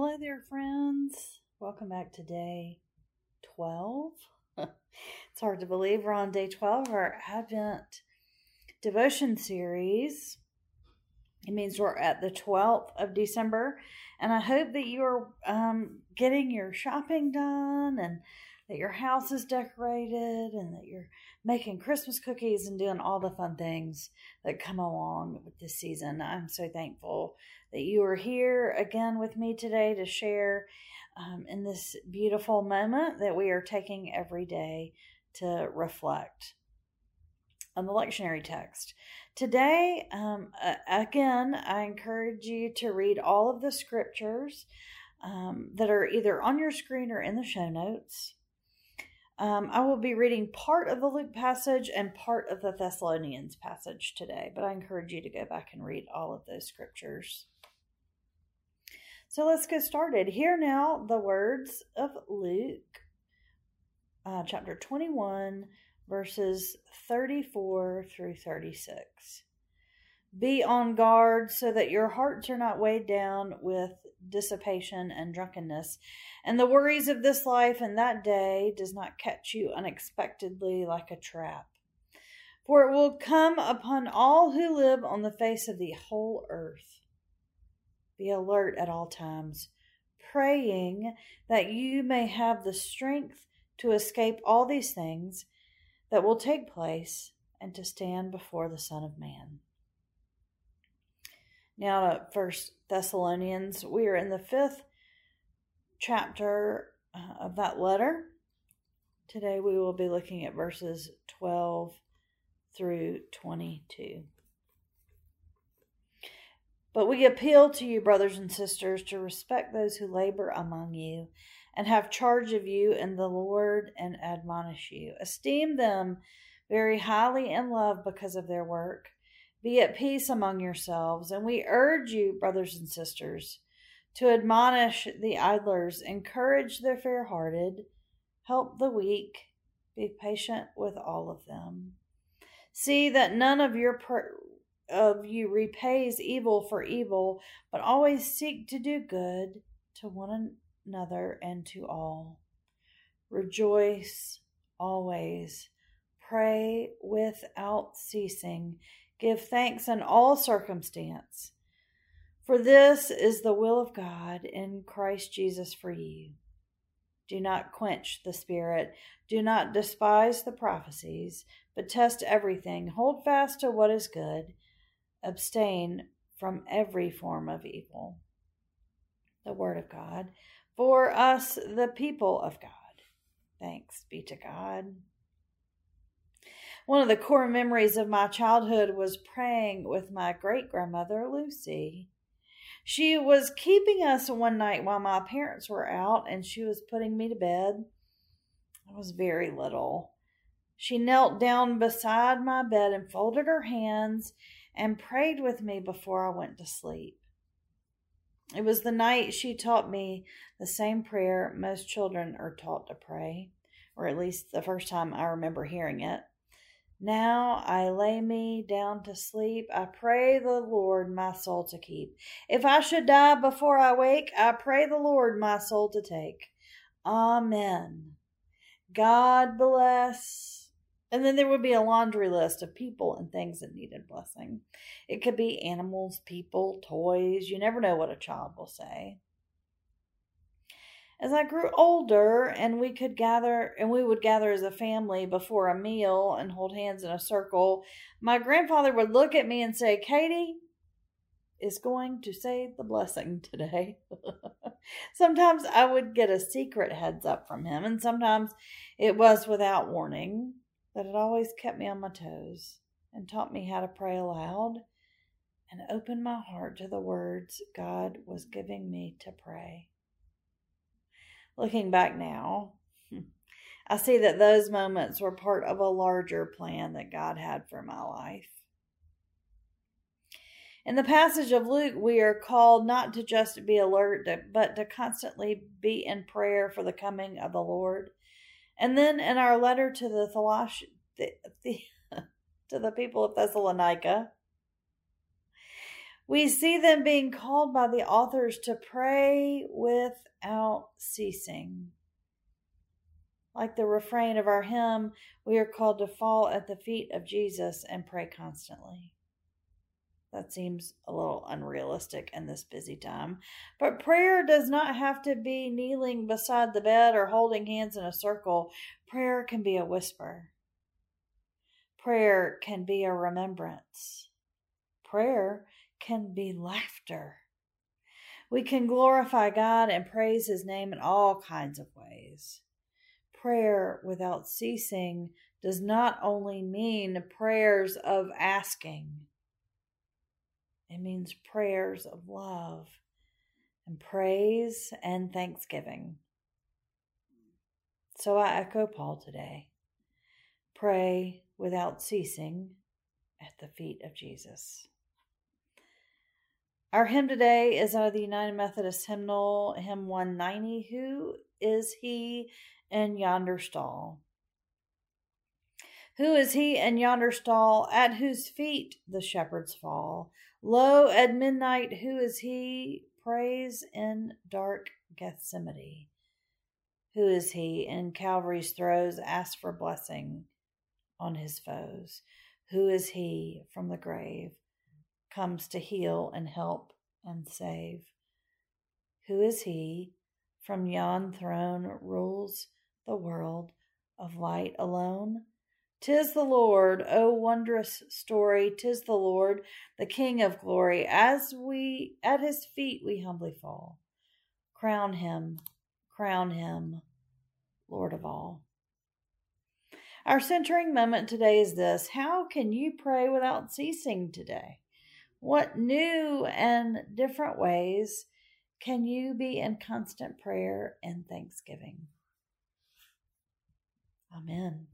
Hello there, friends. Welcome back to day 12. It's hard to believe we're on day 12 of our Advent devotion series. It means we're at the 12th of December, and I hope that you are getting your shopping done, and that your house is decorated, and that you're making Christmas cookies and doing all the fun things that come along with this season. I'm so thankful that you are here again with me today to share in this beautiful moment that we are taking every day to reflect on the lectionary text. Today, again, I encourage you to read all of the scriptures that are either on your screen or in the show notes. I will be reading part of the Luke passage and part of the Thessalonians passage today, but I encourage you to go back and read all of those scriptures. So let's get started. Hear now the words of Luke, chapter 21, verses 34 through 36. Be on guard so that your hearts are not weighed down with dissipation and drunkenness, and the worries of this life and that day does not catch you unexpectedly like a trap. For it will come upon all who live on the face of the whole earth. Be alert at all times, praying that you may have the strength to escape all these things that will take place and to stand before the Son of Man. Now to 1 Thessalonians. We are in the 5th chapter of that letter. Today we will be looking at verses 12 through 22. But we appeal to you, brothers and sisters, to respect those who labor among you and have charge of you in the Lord and admonish you. Esteem them very highly in love because of their work. Be at peace among yourselves, and we urge you, brothers and sisters, to admonish the idlers, encourage the fair-hearted, help the weak, be patient with all of them. See that none of you repays evil for evil, but always seek to do good to one another and to all. Rejoice always, pray without ceasing. Give thanks in all circumstance, for this is the will of God in Christ Jesus for you. Do not quench the Spirit. Do not despise the prophecies, but test everything. Hold fast to what is good. Abstain from every form of evil. The Word of God. For us, the people of God. Thanks be to God. One of the core memories of my childhood was praying with my great-grandmother, Lucy. She was keeping us one night while my parents were out, and she was putting me to bed. I was very little. She knelt down beside my bed and folded her hands and prayed with me before I went to sleep. It was the night she taught me the same prayer most children are taught to pray, or at least the first time I remember hearing it. Now I lay me down to sleep. I pray the Lord my soul to keep. If I should die before I wake, I pray the Lord my soul to take. Amen. God bless. And then there would be a laundry list of people and things that needed blessing. It could be animals, people, toys. You never know what a child will say. As I grew older and we would gather as a family before a meal and hold hands in a circle, my grandfather would look at me and say, Katie is going to say the blessing today. Sometimes I would get a secret heads up from him, and sometimes it was without warning, but it always kept me on my toes and taught me how to pray aloud and open my heart to the words God was giving me to pray. Looking back now, I see that those moments were part of a larger plan that God had for my life. In the passage of Luke, we are called not to just be alert, but to constantly be in prayer for the coming of the Lord. And then in our letter to the people of Thessalonica, We see them being called by the authors to pray without ceasing. Like the refrain of our hymn, we are called to fall at the feet of Jesus and pray constantly. That seems a little unrealistic in this busy time. But prayer does not have to be kneeling beside the bed or holding hands in a circle. Prayer can be a whisper. Prayer can be a remembrance. Prayer can be laughter. We can glorify God and praise His name in all kinds of ways. Prayer without ceasing does not only mean prayers of asking. It means prayers of love and praise and thanksgiving. So I echo Paul today. Pray without ceasing at the feet of Jesus. Our hymn today is out of the United Methodist Hymnal, hymn 190, Who is He in Yonder Stall? Who is He in yonder stall, at whose feet the shepherds fall? Lo, at midnight, who is He? Praise in dark Gethsemane. Who is He in Calvary's throes? Ask for blessing on His foes. Who is He from the grave? Comes to heal and help and save. Who is He from yon throne? Rules the world of light alone. 'Tis the Lord, O wondrous story, 'tis the Lord, the King of glory. As we at His feet we humbly fall, crown Him, Lord of all. Our centering moment today is this: how can you pray without ceasing today? What new and different ways can you be in constant prayer and thanksgiving? Amen.